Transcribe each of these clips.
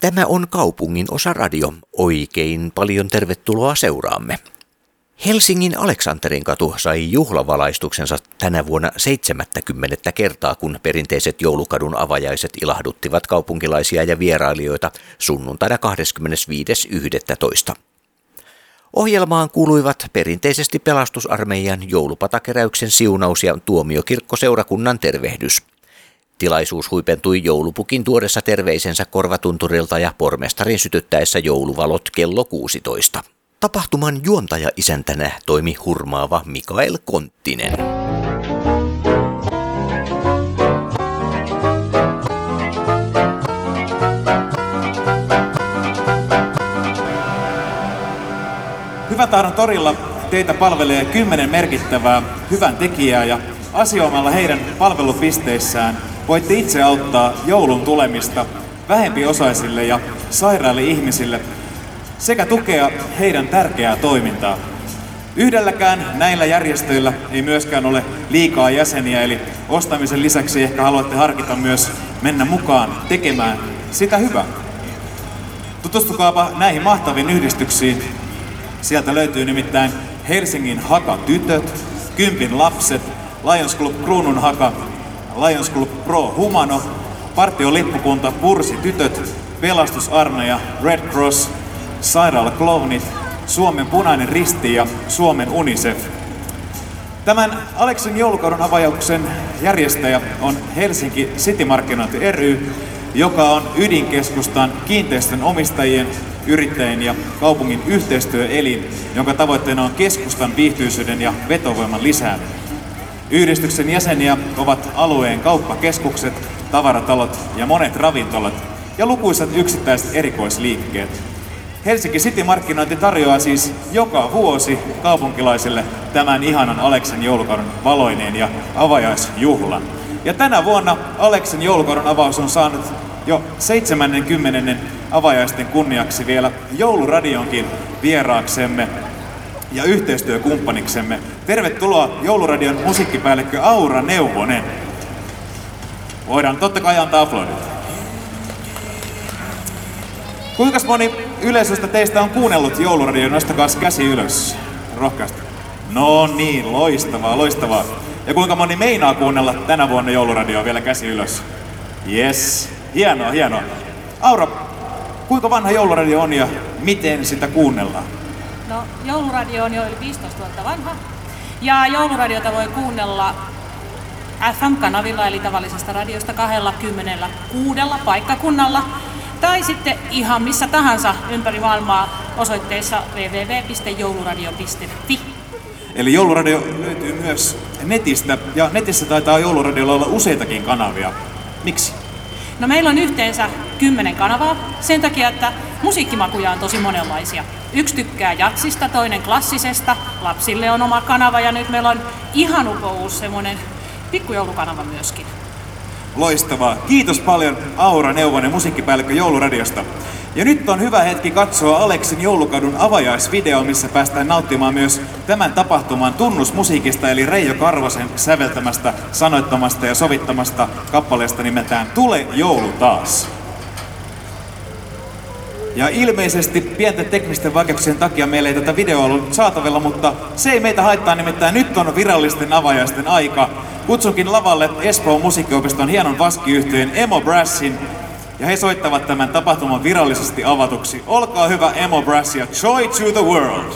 Tämä on kaupungin osa radio. Oikein paljon tervetuloa seuraamme. Helsingin Aleksanderinkatu sai juhlavalaistuksensa tänä vuonna 70 kertaa, kun perinteiset joulukadun avajaiset ilahduttivat kaupunkilaisia ja vierailijoita sunnuntaina 25.11. Ohjelmaan kuuluivat perinteisesti pelastusarmeijan joulupatakeräyksen siunaus ja tuomiokirkkoseurakunnan tervehdys. Tilaisuus huipentui joulupukin tuodessa terveisensä Korvatunturilta ja pormestarin sytyttäessä jouluvalot kello 16. Tapahtuman juontaja-isäntänä toimi hurmaava Mikael Konttinen. Hyväntahdan torilla teitä palvelee 10 merkittävää hyvän tekijää ja asioimalla heidän palvelupisteissään voitte itse auttaa joulun tulemista vähempiosaisille ja sairaille ihmisille sekä tukea heidän tärkeää toimintaa. Yhdelläkään näillä järjestöillä ei myöskään ole liikaa jäseniä, eli ostamisen lisäksi ehkä haluatte harkita myös mennä mukaan tekemään sitä hyvää. Tutustukaapa näihin mahtaviin yhdistyksiin. Sieltä löytyy nimittäin Helsingin Haka-tytöt, Kympin lapset, Lions Club Kruununhaka, Lions Club Pro Humano, partiolippukunta Pursi tytöt, Pelastusarmeija Red Cross, Sairaalaklownit, Suomen Punainen Risti ja Suomen UNICEF. Tämän Aleksin joulukadun avajauksen järjestäjä on Helsinki City Markkinointi ry, joka on ydinkeskustan kiinteistön omistajien, yrittäjien ja kaupungin yhteistyöelin, jonka tavoitteena on keskustan viihtyisyyden ja vetovoiman lisääminen. Yhdistyksen jäseniä ovat alueen kauppakeskukset, tavaratalot ja monet ravintolat ja lukuisat yksittäiset erikoisliikkeet. Helsinki City Markkinointi tarjoaa siis joka vuosi kaupunkilaisille tämän ihanan Aleksin joulukadun valoineen ja avajaisjuhlan. Ja tänä vuonna Aleksin joulukadun avaus on saanut jo 70. avajaisten kunniaksi vielä Jouluradionkin vieraaksemme ja yhteistyökumppaniksemme. Tervetuloa Jouluradion musiikkipäällikkö Aura Neuvonen. Voidaan totta kai antaa aplodit. Kuinka moni yleisöstä teistä on kuunnellut Jouluradion? Nostakaa käsi ylös. Rohkaista. No niin, loistavaa, loistavaa. Ja kuinka moni meinaa kuunnella tänä vuonna Jouluradioa? Vielä käsi ylös. Yes, hienoa, hienoa. Aura, kuinka vanha Jouluradio on ja miten sitä kuunnellaan? No, Jouluradio on jo yli 15 vuotta vanha. Ja Jouluradiota voi kuunnella FM-kanavilla, eli tavallisesta radiosta 26 paikkakunnalla. Tai sitten ihan missä tahansa ympäri maailmaa osoitteessa www.jouluradio.fi. Eli Jouluradio löytyy myös netistä, ja netissä taitaa Jouluradiolla olla useitakin kanavia. Miksi? No, meillä on yhteensä 10 kanavaa sen takia, että musiikkimakuja on tosi monenlaisia. Yksi tykkää jatsista, toinen klassisesta, lapsille on oma kanava ja nyt meillä on ihan upouus semmoinen pikkujoulukanava myöskin. Loistavaa. Kiitos paljon Aura Neuvonen, musiikkipäällikkö Jouluradiosta. Ja nyt on hyvä hetki katsoa Aleksin joulukadun avajaisvideo, missä päästään nauttimaan myös tämän tapahtuman tunnusmusiikista, eli Reijo Karvosen säveltämästä, sanoittamasta ja sovittamasta kappaleesta nimeltään Tule joulu taas. Ja ilmeisesti pienten teknisten vaikeuksien takia meillä ei tätä videoa ollut saatavilla, mutta se ei meitä haittaa, nimittäin nyt on virallisten avajaisten aika. Kutsunkin lavalle Espoon musiikkiopiston hienon vaskiyhtyeen Emo Brassin, ja he soittavat tämän tapahtuman virallisesti avatuksi. Olkaa hyvä Emo Brass ja Joy to the World!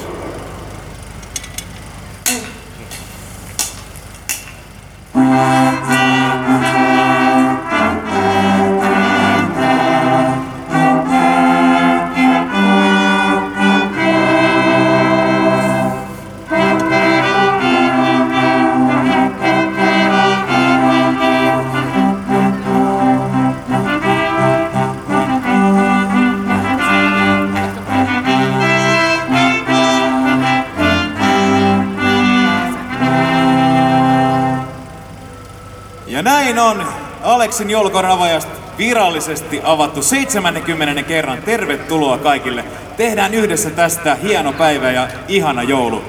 Näin on Aleksin joulukadun avajaiset virallisesti avattu 70. kerran. Tervetuloa kaikille. Tehdään yhdessä tästä hieno päivä ja ihana joulu.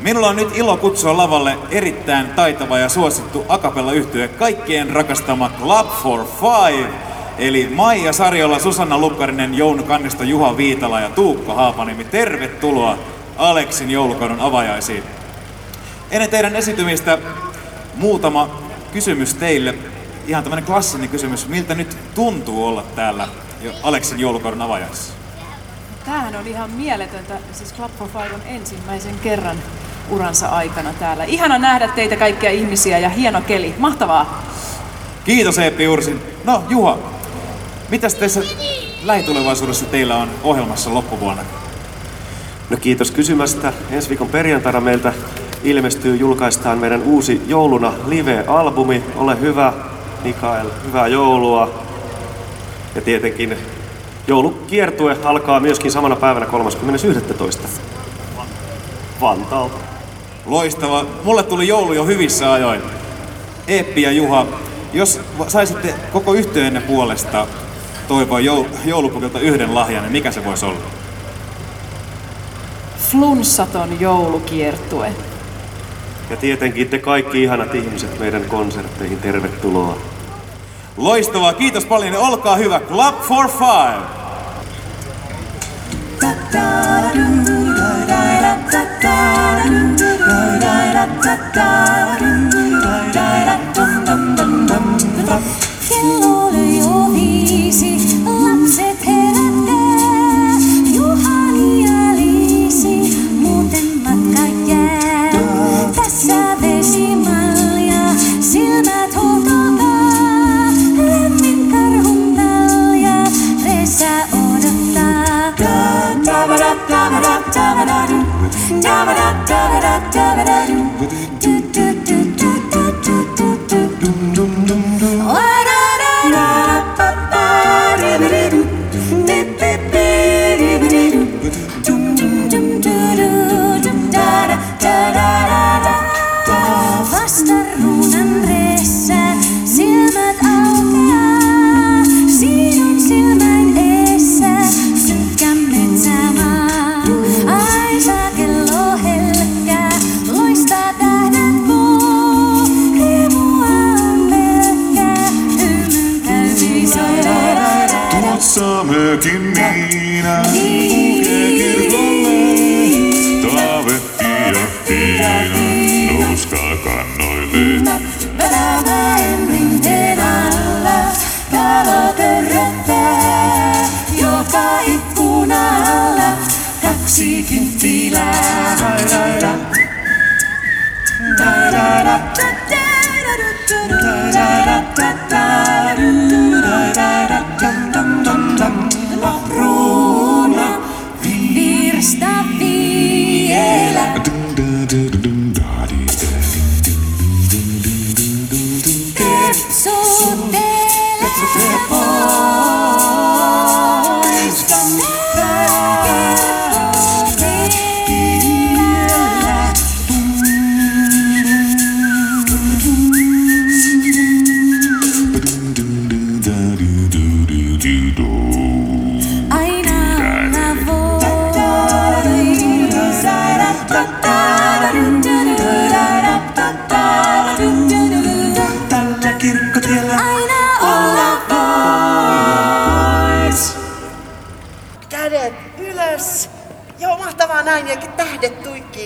Minulla on nyt ilo kutsua lavalle erittäin taitava ja suosittu a cappella-yhtye kaikkien rakastama Club for Five Eli Maija Sarjola, Susanna Lukkarinen, Jouni Kannisto, Juha Viitala ja Tuukka Haapaniemi. Tervetuloa Aleksin joulukauden avajaisiin. Ennen teidän esitymistä muutama kysymys teille. Ihan tämmöinen klassinen kysymys. Miltä nyt tuntuu olla täällä Aleksin joulukauden avajaisissa? Tämähän on ihan mieletöntä. Siis Club for Five on ensimmäisen kerran uransa aikana täällä. Ihana nähdä teitä kaikkia ihmisiä ja hieno keli. Mahtavaa! Kiitos Eeppi Ursin. No Juha, mitäs tässä lähitulevaisuudessa teillä on ohjelmassa loppuvuonna? No kiitos kysymästä. Ensi viikon perjantaina meiltä julkaistaan meidän uusi jouluna live-albumi. Ole hyvä, Mikael. Hyvää joulua. Ja tietenkin joulukiertue alkaa myöskin samana päivänä 30.11. Vantaalta. Loistava. Mulle tuli joulu jo hyvissä ajoin. Eeppi ja Juha, jos saisitte koko yhtiöenne puolesta toivoa joulupukilta yhden lahjan, niin mikä se voisi olla? Flunssaton joulukiertue. Ja tietenkin te kaikki ihanat ihmiset meidän konsertteihin, tervetuloa. Loistavaa, kiitos paljon ja olkaa hyvä. Club for Five! Kello oli jo 5, lapset herättää. Juhani ja Liisi, muuten matka jää. Tässä vesimalja, silmät huutokaa. Lämmin karhun talja, vesä odottaa.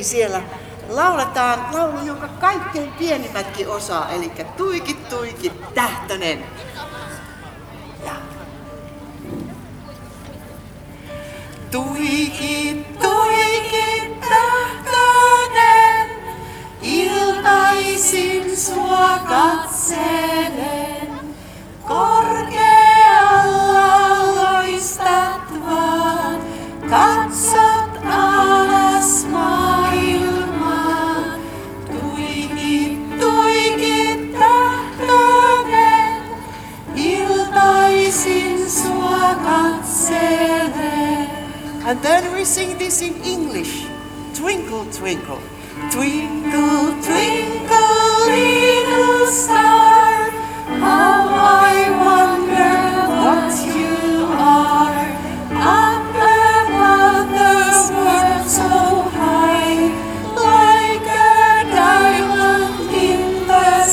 Siellä lauletaan laulu, jonka kaikkein pienimmätkin osaa, eli tuikit, tuikit, Tähtönen. Ja. Tuikit, tuikit, Tähtönen, iltaisin sua katselen, korkealla loistat vaan, katsot alas maailmaa. Tuikit, tuikit, Tähtönen, iltaisin sua katselen. And then we sing this in English. Twinkle, twinkle. Twinkle, twinkle, little star, how I wonder what you are.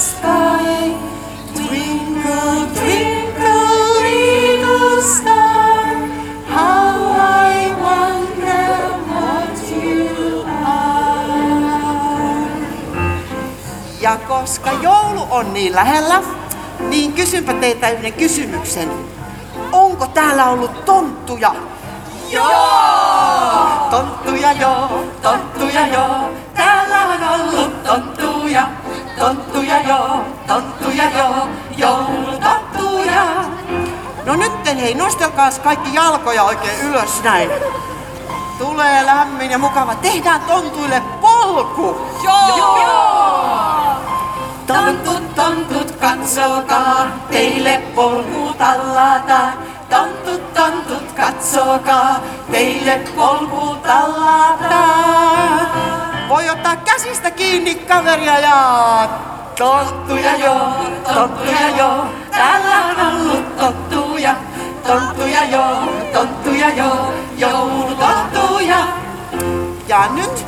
Sky, twinkle, twinkle, Ja koska joulu on niin lähellä, niin kysynpä teiltä yhden kysymyksen. Onko täällä ollut tonttuja? Joo! Tonttuja joo, tonttuja joo. Täällä on ollut tonttuja. Tonttuja joo, tonttuja joo. Joulutonttuja. No nytten hei, nostelkaas kaikki jalkoja oikein ylös näin. Tulee lämmin ja mukava. Tehdään tontuille polku. Joo! Joo! Tontut, tontut, katsokaa, teille polku tallataan. Tontut, tontut, katsokaa, teille polku tallataan. Voi ottaa käsistä kiinni kaveria ja... Tonttuja joo, täällä on ollut tonttuja. Tonttuja joo, joulutonttuja. Ja nyt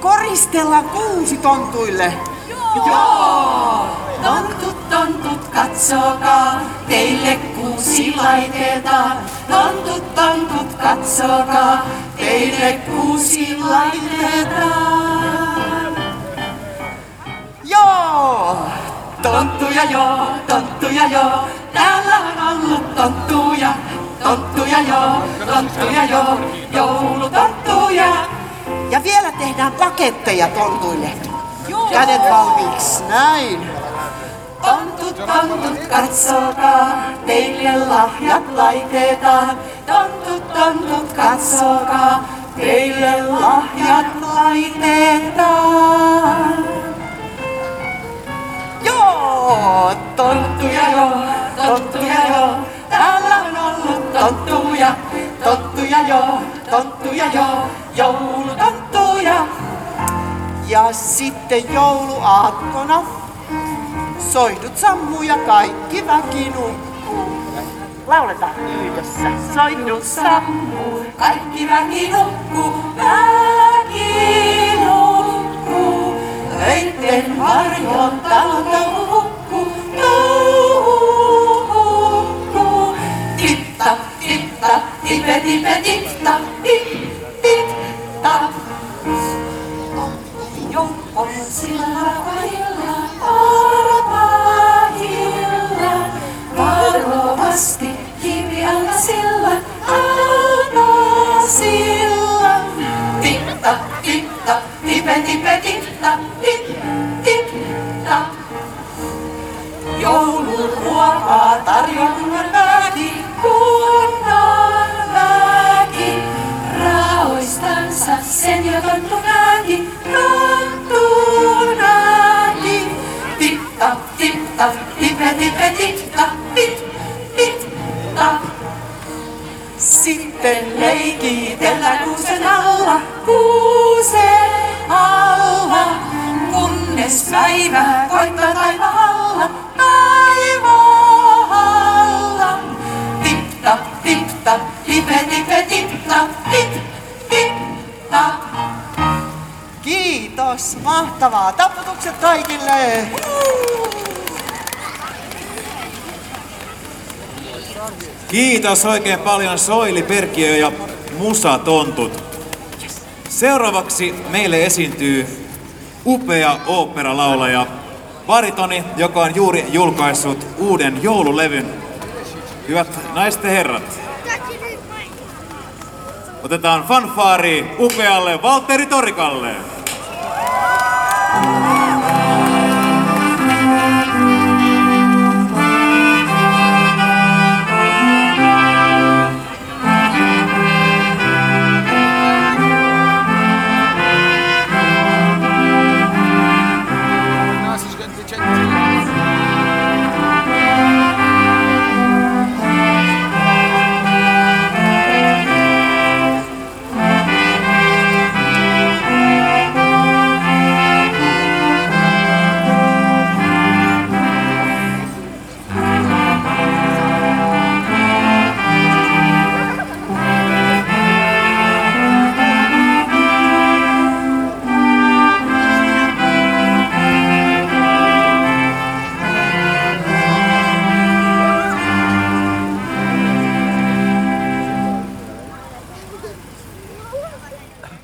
koristellaan kuusi tontuille. Joo! Tontut, tontut, katsokaa, teille kuusi laitetaan. Tontut, tontut, katsokaa, teille kuusi laitetaan. Joo! Tonttuja joo, täällä on ollut tonttuja. Tonttuja joo, joulutonttuja. Ja vielä tehdään paketteja tontuille. Kädet valmiiksi, näin. Tontut, tontut, katsokaa, teille lahjat laitetaan. Tontut, tontut, katsokaa, teille lahjat laitetaan. Joo, tonttuja joo, täällä on ollut tonttuja. Tonttuja joo, joulutonttuja. Ja sitten jouluaattona soihdut sammuu ja kaikki väki nukkuu. Lauletaan yhdessä. Soihdut sammuu, kaikki väki nukkuu. Väki nukkuu, öitten varjon talto hukkuu. Nukkuu, titta, titta, tipe, tipe, titta, tip, titta. On sillä lailla, arpahilla, varovasti, kiviällä sillä, aina sillä. Titta, titta, tipe, tipe, titta, tip, titta. Jouluruokaa tarjonnan väki, kunnan väki. Raoistansa sen ja tonttu näki, tonttunäki. Titta, titta, tipe, tipe, titta, pit, titta. Sitten leikitellään kuusen alla, kuusen alla. Kunnes päivä koittaa taivaalla, taivaalla. Titta, titta, tipe, tipe, titta, pit, titta. Kiitos, mahtavaa. Taputukset kaikille. Kiitos oikein paljon Soili Perkiö ja Musa Tontut. Seuraavaksi meille esiintyy upea oopperalaulaja, baritoni, joka on juuri julkaissut uuden joululevyn. Hyvät naiset ja herrat, otetaan fanfaari upealle Valtteri Torikalle.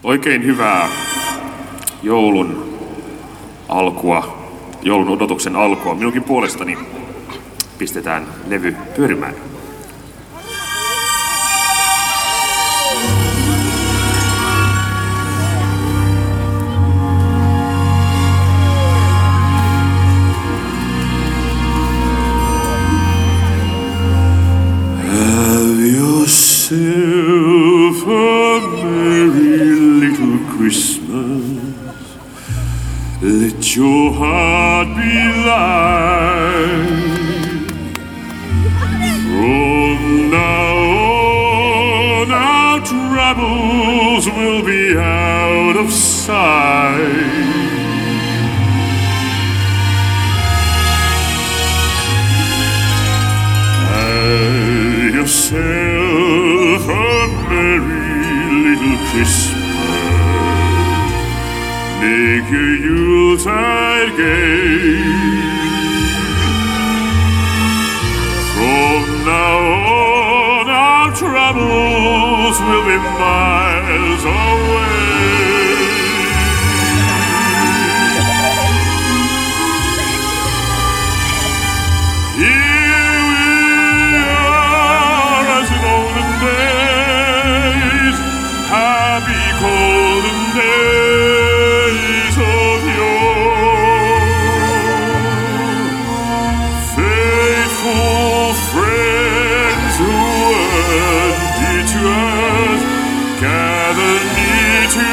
Oikein hyvää joulun alkua joulun odotuksen alkua. Minunkin puolestani pistetään levy pyörimään. Silver merry little Christmas, let your heart be light. From now on our troubles will be out of sight. Have yourself a merry little Christmas, make your Yuletide gay. From now on our troubles will be miles away. Here we are as in olden days, happy golden days of yore. Faithful friends who were dear to us, gather near to us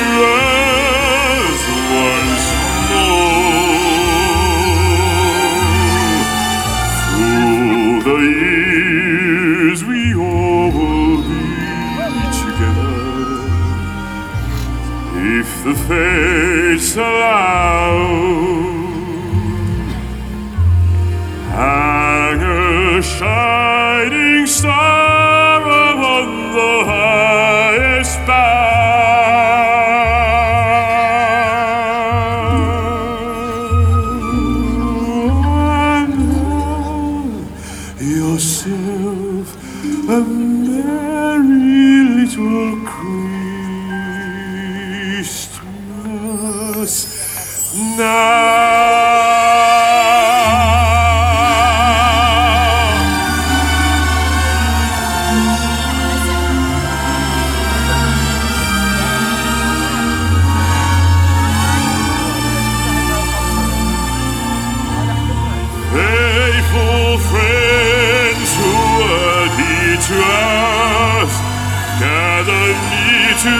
once more. Through the years we all will be together, if the fates allow. Hang a shining star upon the highest bough, and have yourself a merry little Christmas now. Faithful friends who were dear to us, gather near to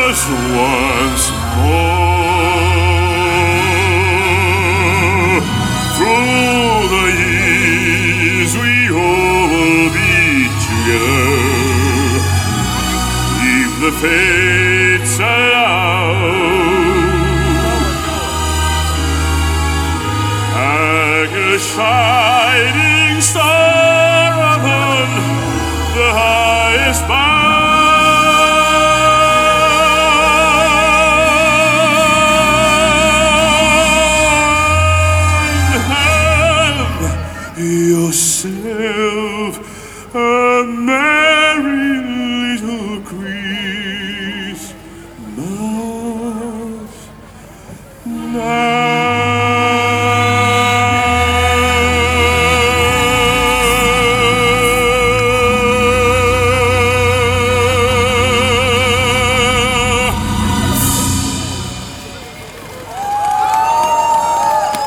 us once more. Through the years we all will be together, if the fates allow. Like a shining star upon the highest bound, have yourself a merry little Christmas now.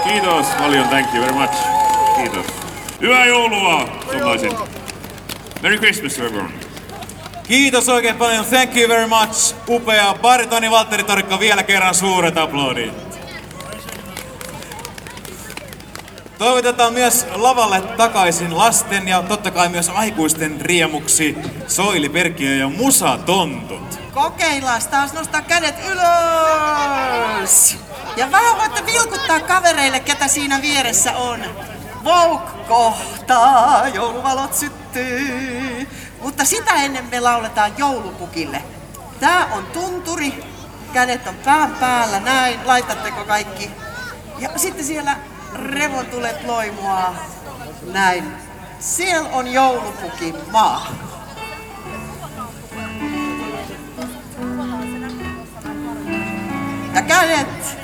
Kiitos paljon, thank you very much. Kiitos. Hyvää joulua, suomalaisin. Merry Christmas to everyone. Kiitos oikein paljon, thank you very much. Upea baritoni Valtteri Torikka, vielä kerran suuret aplodit. Toivotetaan myös lavalle takaisin lasten ja totta kai myös aikuisten riemuksi Soili Perkiö ja Musa Tontut. Kokeillaan taas nostaa kädet ylös. Ja vähän voitte vilkuttaa kavereille, ketä siinä vieressä on. Vouk kohtaa, jouluvalot syttyy. Mutta sitä ennen me lauletaan joulupukille. Tää on tunturi, kädet on pään päällä, näin, laitatteko kaikki. Ja sitten siellä revontulet loimua, näin. Siellä on joulupukin maa. Ja kädet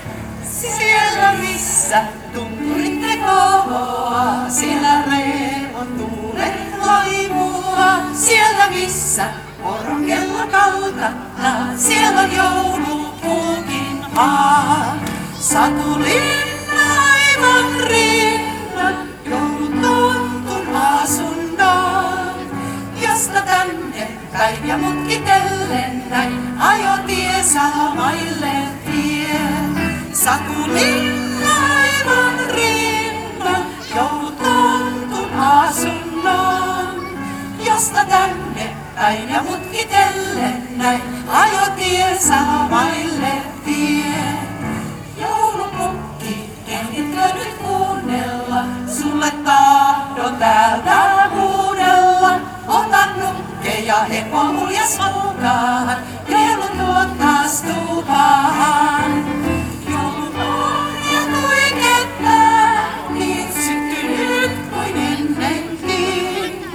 siellä Pietarissä tunturit tekoa, siellä reivontuulet laivua. Siellä missä poron kello kaltattaa, siellä on joulupuukin maa. Satulinna aivan rinnan, joulun tontun asunnon, josta tänne päin ja mutkitellen näin ajotie Salomaille tie. Satulinna aivan rinnan, joulun tontun asunnon, josta tänne päin ja mutkitellen näin ajotie Salomaille tie. Ehditkö nyt kuunnella, sulle tahdon täältä huudella. Ota nukke ja hepo muljas mukaan, reilun tuottas tupaan. Joulun pohja tuikettää, niin syttynyt kuin ennenkin.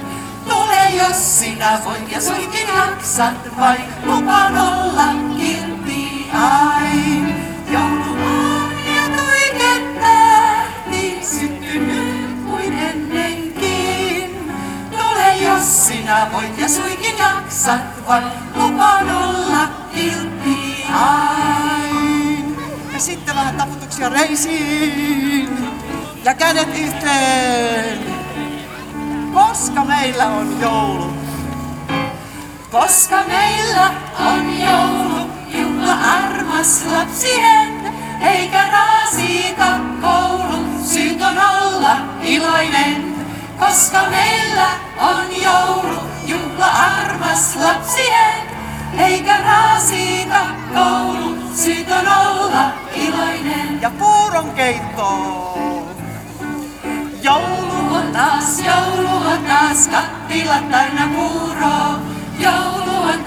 Tule jos sinä voit ja suinkin jaksat, vain lupaan olla kiltti aina. Jos sinä voit ja suikin jaksat, vaan lupaan olla kiltti aina. Ja sitten vähän taputuksia reisiin ja kädet yhteen. Koska meillä on joulu. Koska meillä on joulu, juhla armas lapsien, eikä raasita koulu, syyt on olla iloinen. Koska meillä on joulu, juhla armas lapsien, eikä raasita koulu, syyt on olla iloinen. Ja puuronkeittoon! Joulu on taas, kattilat täynnä puuroa. Joulu on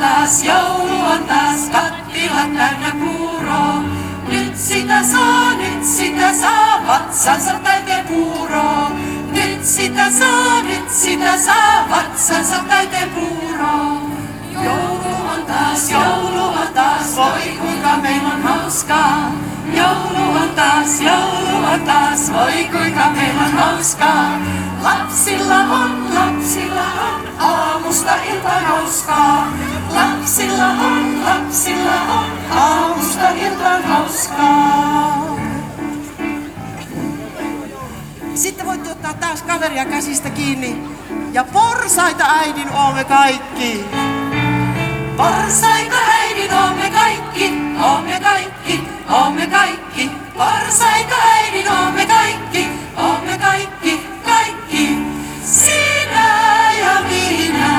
taas, kattilat täynnä puuroa. Nyt sitä saa, vatsansa täyteen puuroa. Nyt sitä saa, vatsansa täyteen puuroa. Joulu on taas, voi kuinka meil on hauskaa. Joulu on taas, voi kuinka meil on hauskaa. Lapsilla on, aamusta iltaan hauskaa. Lapsilla on, aamusta iltaan hauskaa. Sitten voit ottaa taas kaveria käsistä kiinni. Ja porsaita äidin oomme kaikki. Porsaita äidin oomme kaikki, oomme kaikki, oomme kaikki. Porsaita äidin oomme kaikki, oomme kaikki, kaikki. Sinä ja minä.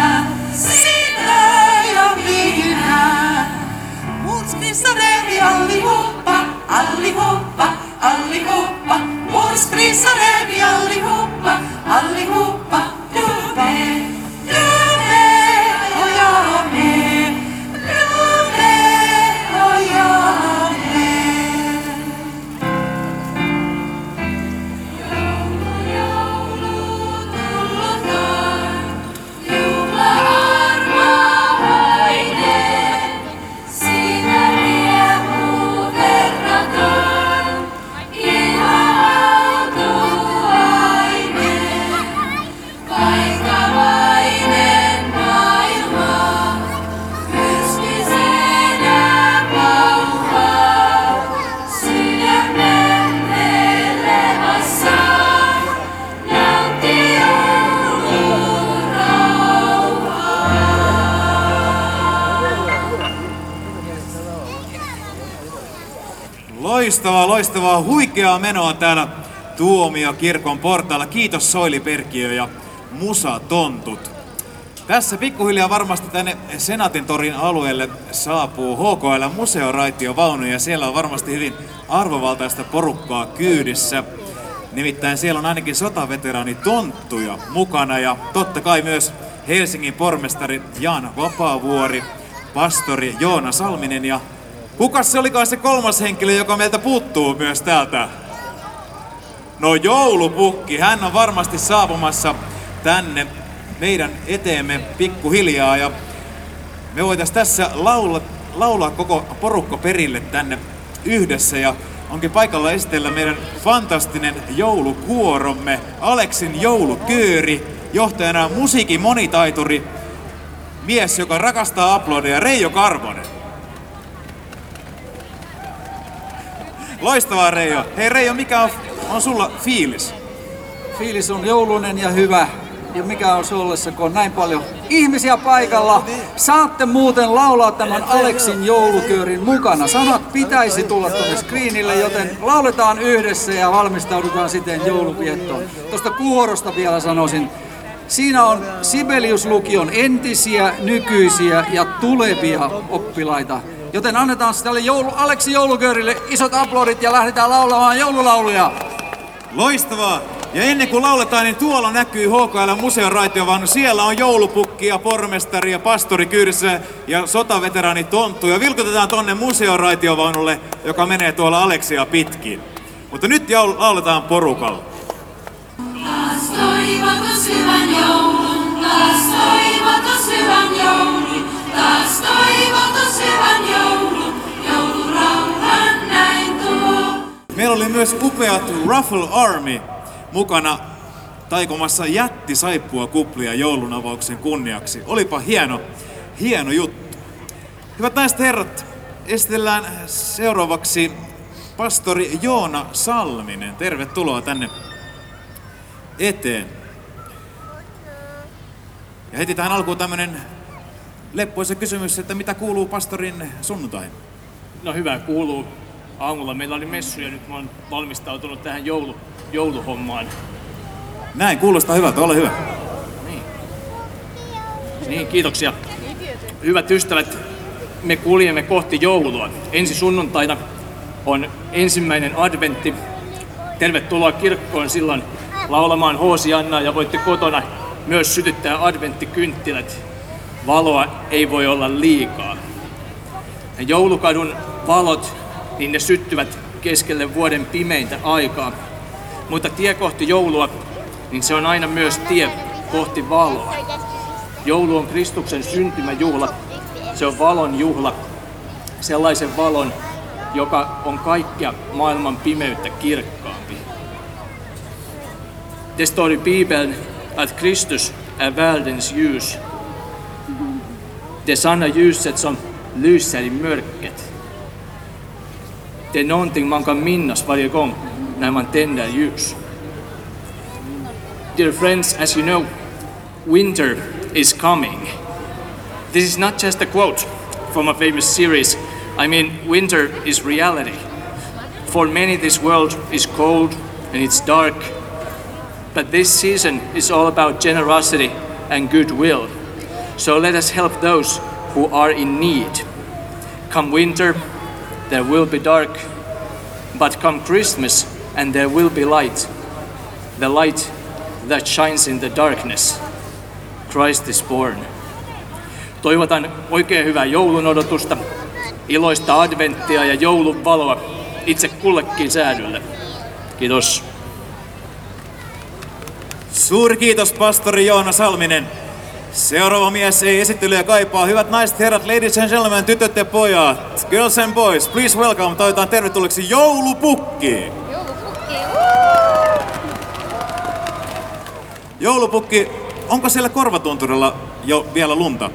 Muskissa revi, allihoppa, allihoppa, allihoppa. Murskriissa revi, allihoppa, allihoppa. Tule, ojaame. Joulu, tullutaan, juhla armahainen. Sinä riehuu verrataan. Loistavaa, loistavaa, huikeaa menoa täällä Tuomio kirkon portailla. Kiitos Soili Perkiö ja Musa Tontut. Tässä pikkuhiljaa varmasti tänne Senaatintorin alueelle saapuu HKL Museoraitiovaunu ja siellä on varmasti hyvin arvovaltaista porukkaa kyydissä. Nimittäin siellä on ainakin sotaveteraani Tonttuja mukana ja totta kai myös Helsingin pormestari Jan Vapaavuori, pastori Joona Salminen ja kukas se olikaan se kolmas henkilö, joka meiltä puuttuu myös täältä? No joulupukki, hän on varmasti saapumassa tänne meidän eteemme pikkuhiljaa ja me voitais tässä laulaa koko porukka perille tänne yhdessä ja Onkin paikalla esitellä meidän fantastinen joulukuoromme, Aleksin joulukööri, johtajana musiikin monitaituri, mies, joka rakastaa aplodeja, Reijo Karvonen. Loistavaa, Reijo. Hei Reijo, mikä on sulla fiilis? Fiilis on joulunen ja hyvä. Ja mikä on sullessa, kun on näin paljon ihmisiä paikalla. Saatte muuten laulaa tämän Aleksin jouluköörin mukana. Sanat pitäisi tulla tuonne screenille, joten lauletaan yhdessä ja valmistaudutaan siten jouluviettoon. Tuosta kuorosta vielä sanoisin. Siinä on Sibelius-lukion entisiä, nykyisiä ja tulevia oppilaita. Joten annetaan tälle Aleksin jouluköörille isot aplodit ja lähdetään laulamaan joululauluja. Loistavaa! Ja ennen kuin lauletaan, niin tuolla näkyy HKL Museoraitiovaunu. Siellä on joulupukkia, pormestaria, pastori kyydissä ja sotaveteraani Tonttu. Ja vilkutetaan tonne Museoraitiovaunulle, joka menee tuolla Aleksia pitkin. Mutta nyt lauletaan porukalla. Taas hyvän joulun, joulurauhan näin tuo. Meillä oli myös upeat Ruffle Army mukana taikomassa jättisaippua kuplia joulunavauksen kunniaksi. Olipa hieno juttu. Hyvät naiset herrat, esitellään seuraavaksi pastori Joona Salminen. Tervetuloa tänne eteen. Ja heti tähän alkuun tämmönen leppoisa kysymys, että mitä kuuluu pastorin sunnuntain? No hyvä kuuluu. Aamulla meillä oli messu ja nyt mä oon valmistautunut tähän jouluhommaan. Näin, kuulostaa hyvältä, ole hyvä. Niin, kiitoksia. Hyvät ystävät, me kuljemme kohti joulua. Ensi sunnuntaina on ensimmäinen adventti. Tervetuloa kirkkoon silloin laulamaan Hoosiannaa ja voitte kotona myös sytyttää adventtikynttilät. Valoa ei voi olla liikaa. Ja joulukadun valot, niin ne syttyvät keskelle vuoden pimeintä aikaa. Mutta tie kohti joulua, niin se on aina myös tie kohti valoa. Joulu on Kristuksen syntymäjuhla. Se on valon juhla. Sellaisen valon, joka on kaikkea maailman pimeyttä kirkkaampi. Det står i Bibeln att Kristus är världens ljus. Det sanna ljuset som lyser i mörkret. Det är någonting man kan minnas varje gång när man tänder ljus. Dear friends, as you know, winter is coming. This is not just a quote from a famous series. I mean, winter is reality. For many, this world is cold and it's dark. But this season is all about generosity and goodwill. So let us help those who are in need. Come winter, there will be dark. But come Christmas, and there will be light. The light that shines in the darkness. Christ is born. Toivotan oikein hyvää joulun odotusta, iloista adventtia ja joulun valoa itse kullekin säädylle. Kiitos. Suuri kiitos, pastori Joona Salminen. Seuraava mies ei esittelyä kaipaa. Hyvät naiset, herrat, ladies and gentlemen, tytöt ja pojat, girls and boys, please welcome. Toivotan tervetulleeksi joulupukki. Joulupukki, onko siellä korvatunturilla jo vielä lunta?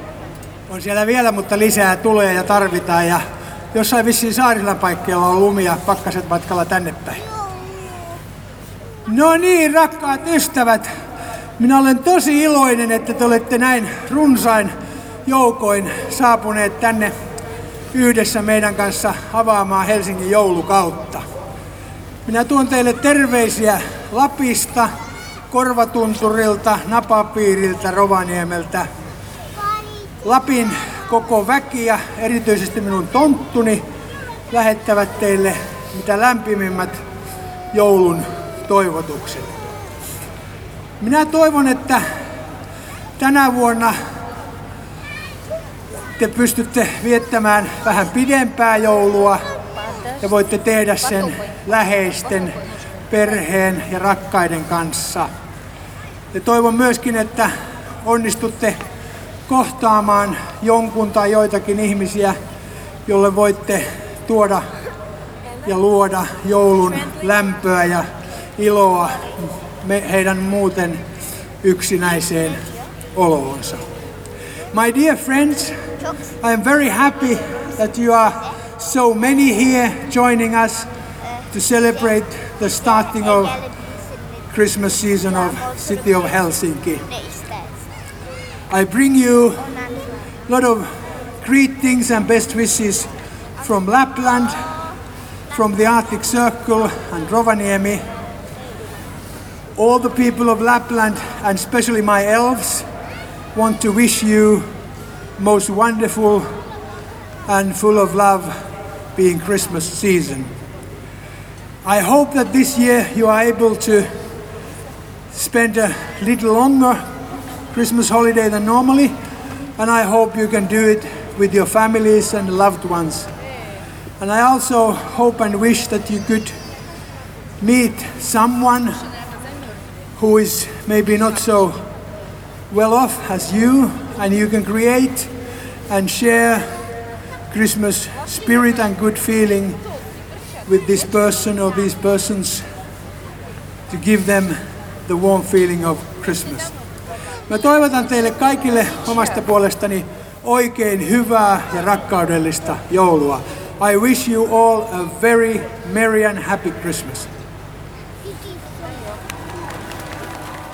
On siellä vielä, mutta lisää tulee ja tarvitaan. Ja jossain vissiin saarilla paikkeilla on lumia, pakkaset matkalla tänne päin. No niin, rakkaat ystävät. Minä olen tosi iloinen, että te olette näin runsain joukoin saapuneet tänne yhdessä meidän kanssa avaamaan Helsingin joulukautta. Minä tuon teille terveisiä Lapista, Korvatunturilta, Napapiiriltä, Rovaniemeltä, Lapin koko väki ja erityisesti minun tonttuni lähettävät teille mitä lämpimimmät joulun toivotukset. Minä toivon, että tänä vuonna te pystytte viettämään vähän pidempää joulua ja voitte tehdä sen läheisten, perheen ja rakkaiden kanssa. Ja toivon myöskin, että onnistutte kohtaamaan jonkun tai joitakin ihmisiä, jolle voitte tuoda ja luoda joulun lämpöä ja iloa heidän muuten yksinäiseen oloonsa. My dear friends, I am very happy that you are so many here joining us to celebrate the starting of Christmas season of City of Helsinki. I bring you a lot of greetings and best wishes from Lapland, from the Arctic Circle and Rovaniemi. All the people of Lapland, and especially my elves, want to wish you most wonderful and full of love being Christmas season. I hope that this year you are able to spend a little longer Christmas holiday than normally, and I hope you can do it with your families and loved ones. And I also hope and wish that you could meet someone who is maybe not so well off as you, and you can create and share Christmas spirit and good feeling with this person or these persons to give them the warm feeling of Christmas. Mä toivotan teille kaikille omasta puolestani oikein hyvää ja rakkaudellista joulua. I wish you all a very merry and happy Christmas.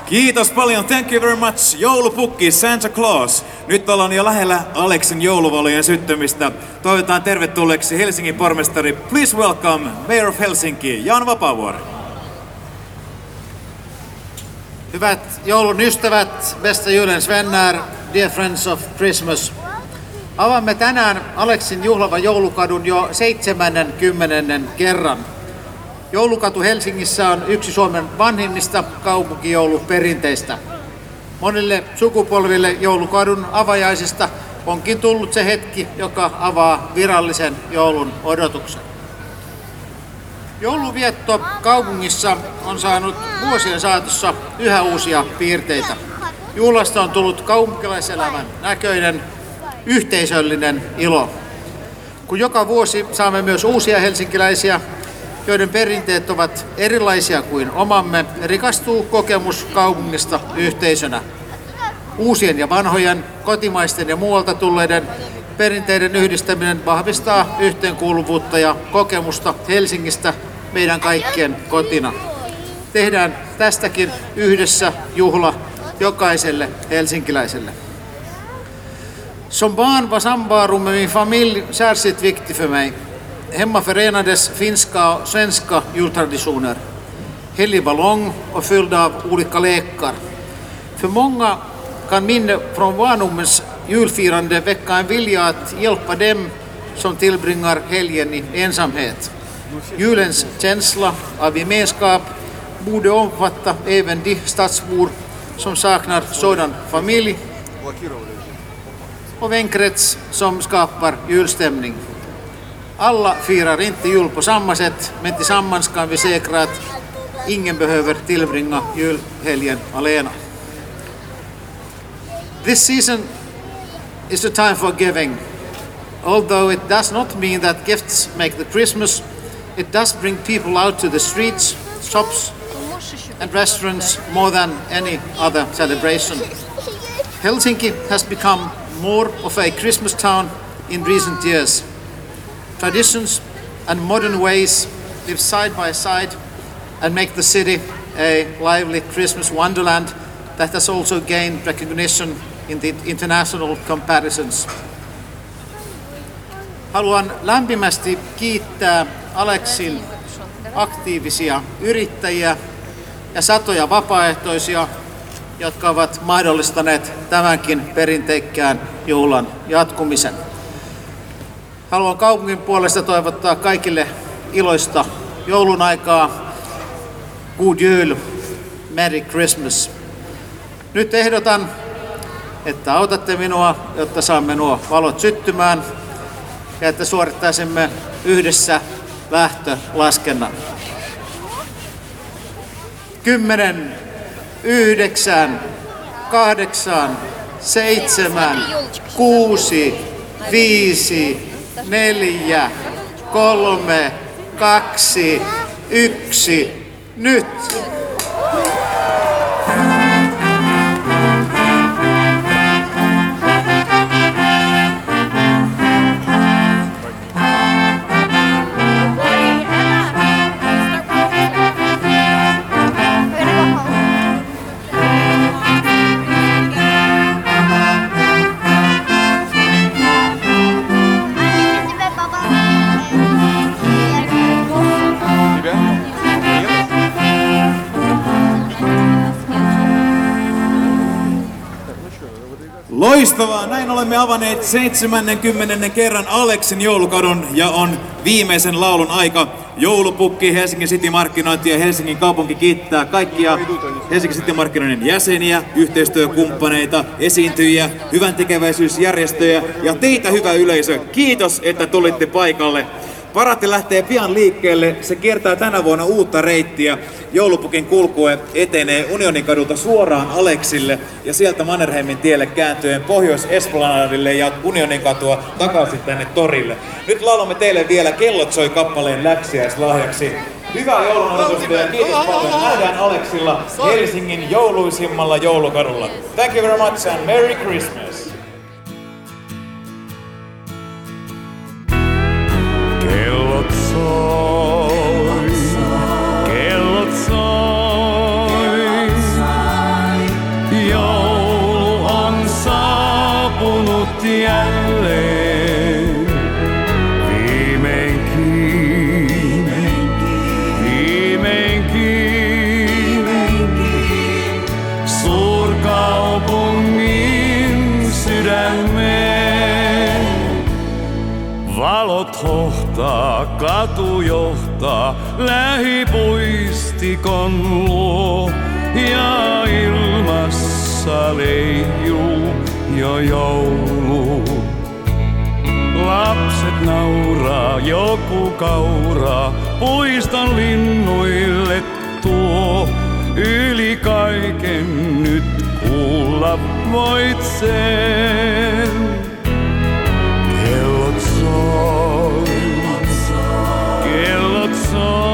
Kiitos paljon, thank you very much. Joulupukki, Santa Claus. Nyt ollaan jo lähellä Aleksin jouluvalojen syttymistä. Toivotaan tervetulleeksi Helsingin pormestari. Please welcome Mayor of Helsinki, Jan Vapaavuori. Hyvät joulun ystävät, bästa julens vänner, dear friends of Christmas. Avaamme tänään Aleksin juhlavan joulukadun jo 70. kerran. Joulukatu Helsingissä on yksi Suomen vanhimmista kaupunkijouluperinteistä. Monille sukupolville joulukadun avajaisesta onkin tullut se hetki, joka avaa virallisen joulun odotuksen. Jouluvietto kaupungissa on saanut vuosien saatossa yhä uusia piirteitä. Juhlasta on tullut kaupunkilaiselämän näköinen, yhteisöllinen ilo. Kun joka vuosi saamme myös uusia helsinkiläisiä, joiden perinteet ovat erilaisia kuin omamme, rikastuu kokemus kaupungista yhteisönä. Uusien ja vanhojen, kotimaisten ja muualta tulleiden perinteiden yhdistäminen vahvistaa yhteenkuuluvuutta ja kokemusta Helsingistä meidän kaikkien kotina. Tehdään tästäkin yhdessä juhla jokaiselle helsinkiläiselle. Som barn var samvaron med min familj särskilt viktig för mig. Hemma förenades finska och svenska jultraditioner. Helgen var lång och fylld av olika lekar. För många kan minne från barndomens julfirande väcka en vilja att hjälpa dem som tillbringar helgen i ensamhet. Julens känsla av gemenskap borde omfatta även de stadsbor som saknar sådan familj och vänkrets som skapar julstämning. Alla firar inte jul på samma sätt, men tillsammans kan vi säkra att ingen behöver tillbringa julhelgen alena. This season is the time for giving. Although it does not mean that gifts make the Christmas, it does bring people out to the streets, shops and restaurants more than any other celebration. Helsinki has become more of a Christmas town in recent years. Traditions and modern ways live side by side and make the city a lively Christmas wonderland that has also gained recognition in the international comparisons. Haluan lämpimästi kiittää Aleksin aktiivisia yrittäjiä ja satoja vapaaehtoisia, jotka ovat mahdollistaneet tämänkin perinteikkään juhlan jatkumisen. Haluan kaupungin puolesta toivottaa kaikille iloista joulun aikaa. God jul, Merry Christmas. Nyt ehdotan, että autatte minua, jotta saamme nuo valot syttymään ja että suorittaisimme yhdessä lähtölaskennan. 10, 9, 8, 7, 6, 5, 4, 3, 2, 1, nyt! Loistavaa! Näin olemme avaneet 70. kerran Aleksin joulukadun ja on viimeisen laulun aika. Joulupukki, Helsinki City Markkinointi ja Helsingin kaupunki kiittää kaikkia Helsinki City Markkinoinnin jäseniä, yhteistyökumppaneita, esiintyjiä, hyväntekeväisyysjärjestöjä ja teitä hyvä yleisö. Kiitos, että tulitte paikalle. Paraatti lähtee pian liikkeelle. Se kiertää tänä vuonna uutta reittiä. Joulupukin kulkue etenee Unionikadulta suoraan Aleksille ja sieltä Mannerheimin tielle kääntyen Pohjois-Esplanadille ja Unionikatua takaisin tänne torille. Nyt laulamme teille vielä Kellot soi -kappaleen läksiäislahjaksi. Hyvää joulunodotusta ja kiitos paljon. Nähdään Aleksilla Helsingin jouluisimmalla joulukadulla. Thank you very much and Merry Christmas! Kellot soi, joulu on saapunut jälleen. Viimeinkin, suurkaupungin sydämeen. Valot hohtaa, katu johtaa lähipuistikon luo ja ilmassa leijuu jo joulu. Lapset nauraa, joku kauraa, puiston linnuille tuo. Yli kaiken nyt kuulla voit sen. Kellot soi, kellot soi,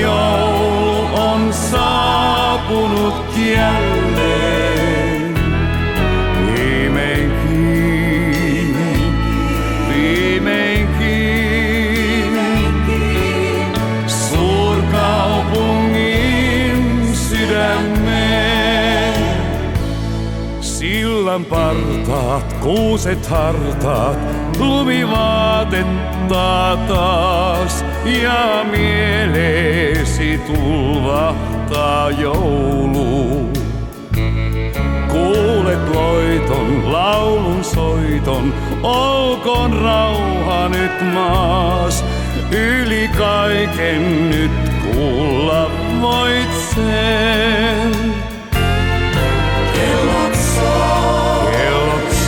joulu on saapunut jälleen. Viimeinkin, suurkaupungin sydämeen. Sillan partaat, kuuset hartaat, lumivaatetta taas ja mieleesi tulvahtaa joulu. Kuulet loiton, laulun soiton, olkoon rauha nyt maas. Yli kaiken nyt kuulla voit sen. Kellot soi, kellot soi.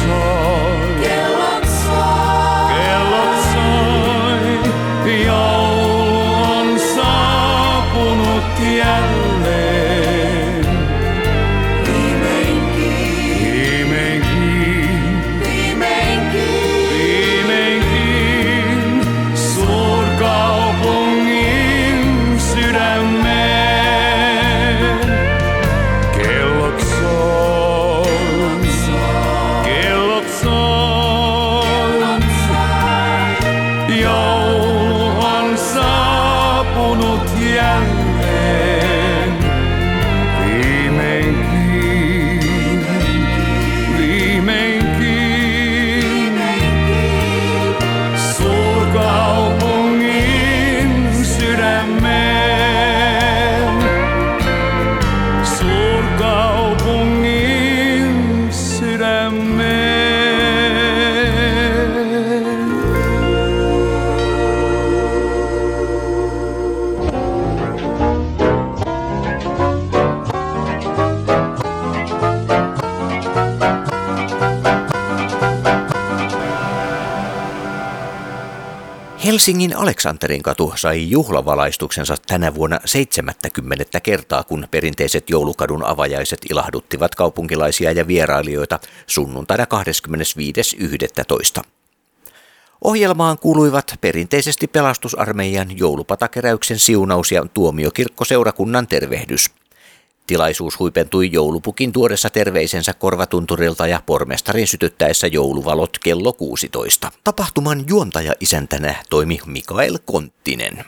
Helsingin Aleksanderinkatu sai juhlavalaistuksensa tänä vuonna 70. kertaa, kun perinteiset joulukadun avajaiset ilahduttivat kaupunkilaisia ja vierailijoita sunnuntaina 25.11. Ohjelmaan kuuluivat perinteisesti pelastusarmeijan joulupatakeräyksen siunaus ja tuomiokirkkoseurakunnan tervehdys. Tilaisuus huipentui joulupukin tuodessa terveisensä Korvatunturilta ja pormestarin sytyttäessä jouluvalot kello 16. Tapahtuman juontaja-isäntänä toimi Mikael Konttinen.